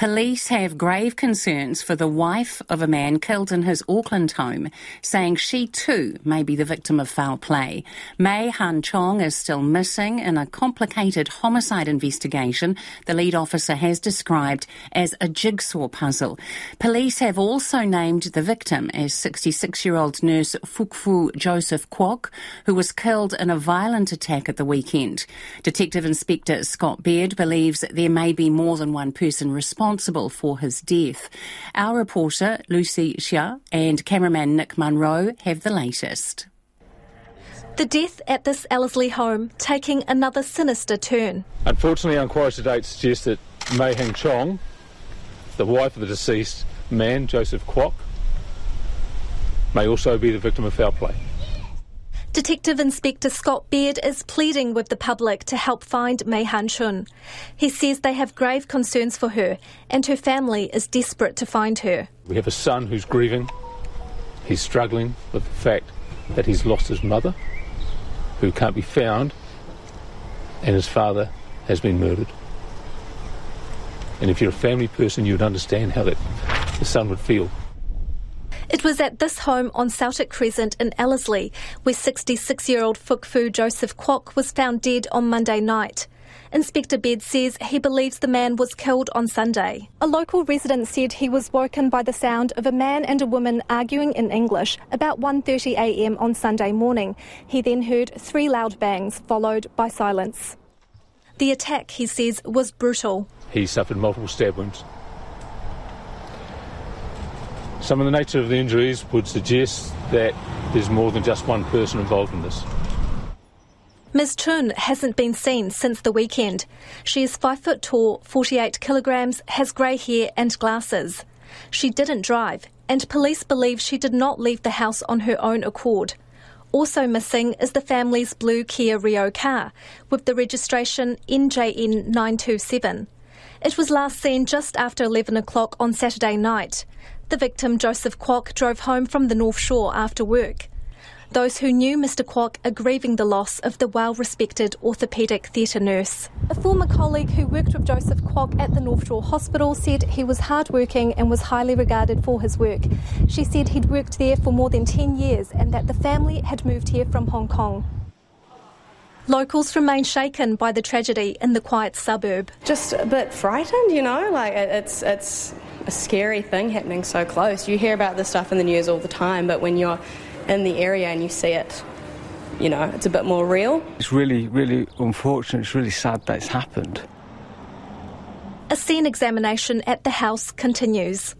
Police have grave concerns for the wife of a man killed in his Auckland home, saying she too may be the victim of foul play. Mei Han Chong is still missing in a complicated homicide investigation the lead officer has described as a jigsaw puzzle. Police have also named the victim as 66-year-old nurse Fuk Fu Joseph Kwok, who was killed in a violent attack at the weekend. Detective Inspector Scott Baird believes there may be more than one person responsible for his death. Our reporter Lucy Xia and cameraman Nick Munro have the latest. The death at this Ellerslie home taking another sinister turn. Unfortunately, inquiries to date suggest that Mei Han Chong, the wife of the deceased man, Joseph Kwok, may also be the victim of foul play. Detective Inspector Scott Baird is pleading with the public to help find Mei Han Chun. He says they have grave concerns for her and her family is desperate to find her. We have a son who's grieving. He's struggling with the fact that he's lost his mother, who can't be found, and his father has been murdered. And if you're a family person, you'd understand how that the son would feel. It was at this home on Celtic Crescent in Ellerslie where 66-year-old Fuk Fu Joseph Kwok was found dead on Monday night. Inspector Baird says he believes the man was killed on Sunday. A local resident said he was woken by the sound of a man and a woman arguing in English about 1:30 a.m. on Sunday morning. He then heard 3 loud bangs followed by silence. The attack, he says, was brutal. He suffered multiple stab wounds. Some of the nature of the injuries would suggest that there's more than just one person involved in this. Ms Chun hasn't been seen since the weekend. She is 5 foot tall, 48 kilograms, has grey hair and glasses. She didn't drive, and police believe she did not leave the house on her own accord. Also missing is the family's blue Kia Rio car, with the registration NJN 927. It was last seen just after 11 o'clock on Saturday night. The victim, Joseph Kwok, drove home from the North Shore after work. Those who knew Mr Kwok are grieving the loss of the well-respected orthopaedic theatre nurse. A former colleague who worked with Joseph Kwok at the North Shore Hospital said he was hard-working and was highly regarded for his work. She said he'd worked there for more than 10 years and that the family had moved here from Hong Kong. Locals remain shaken by the tragedy in the quiet suburb. Just a bit frightened, you know, like it's a scary thing happening so close. You hear about this stuff in the news all the time, but when you're in the area and you see it, you know, it's a bit more real. It's really, really unfortunate. It's really sad that it's happened. A scene examination at the house continues.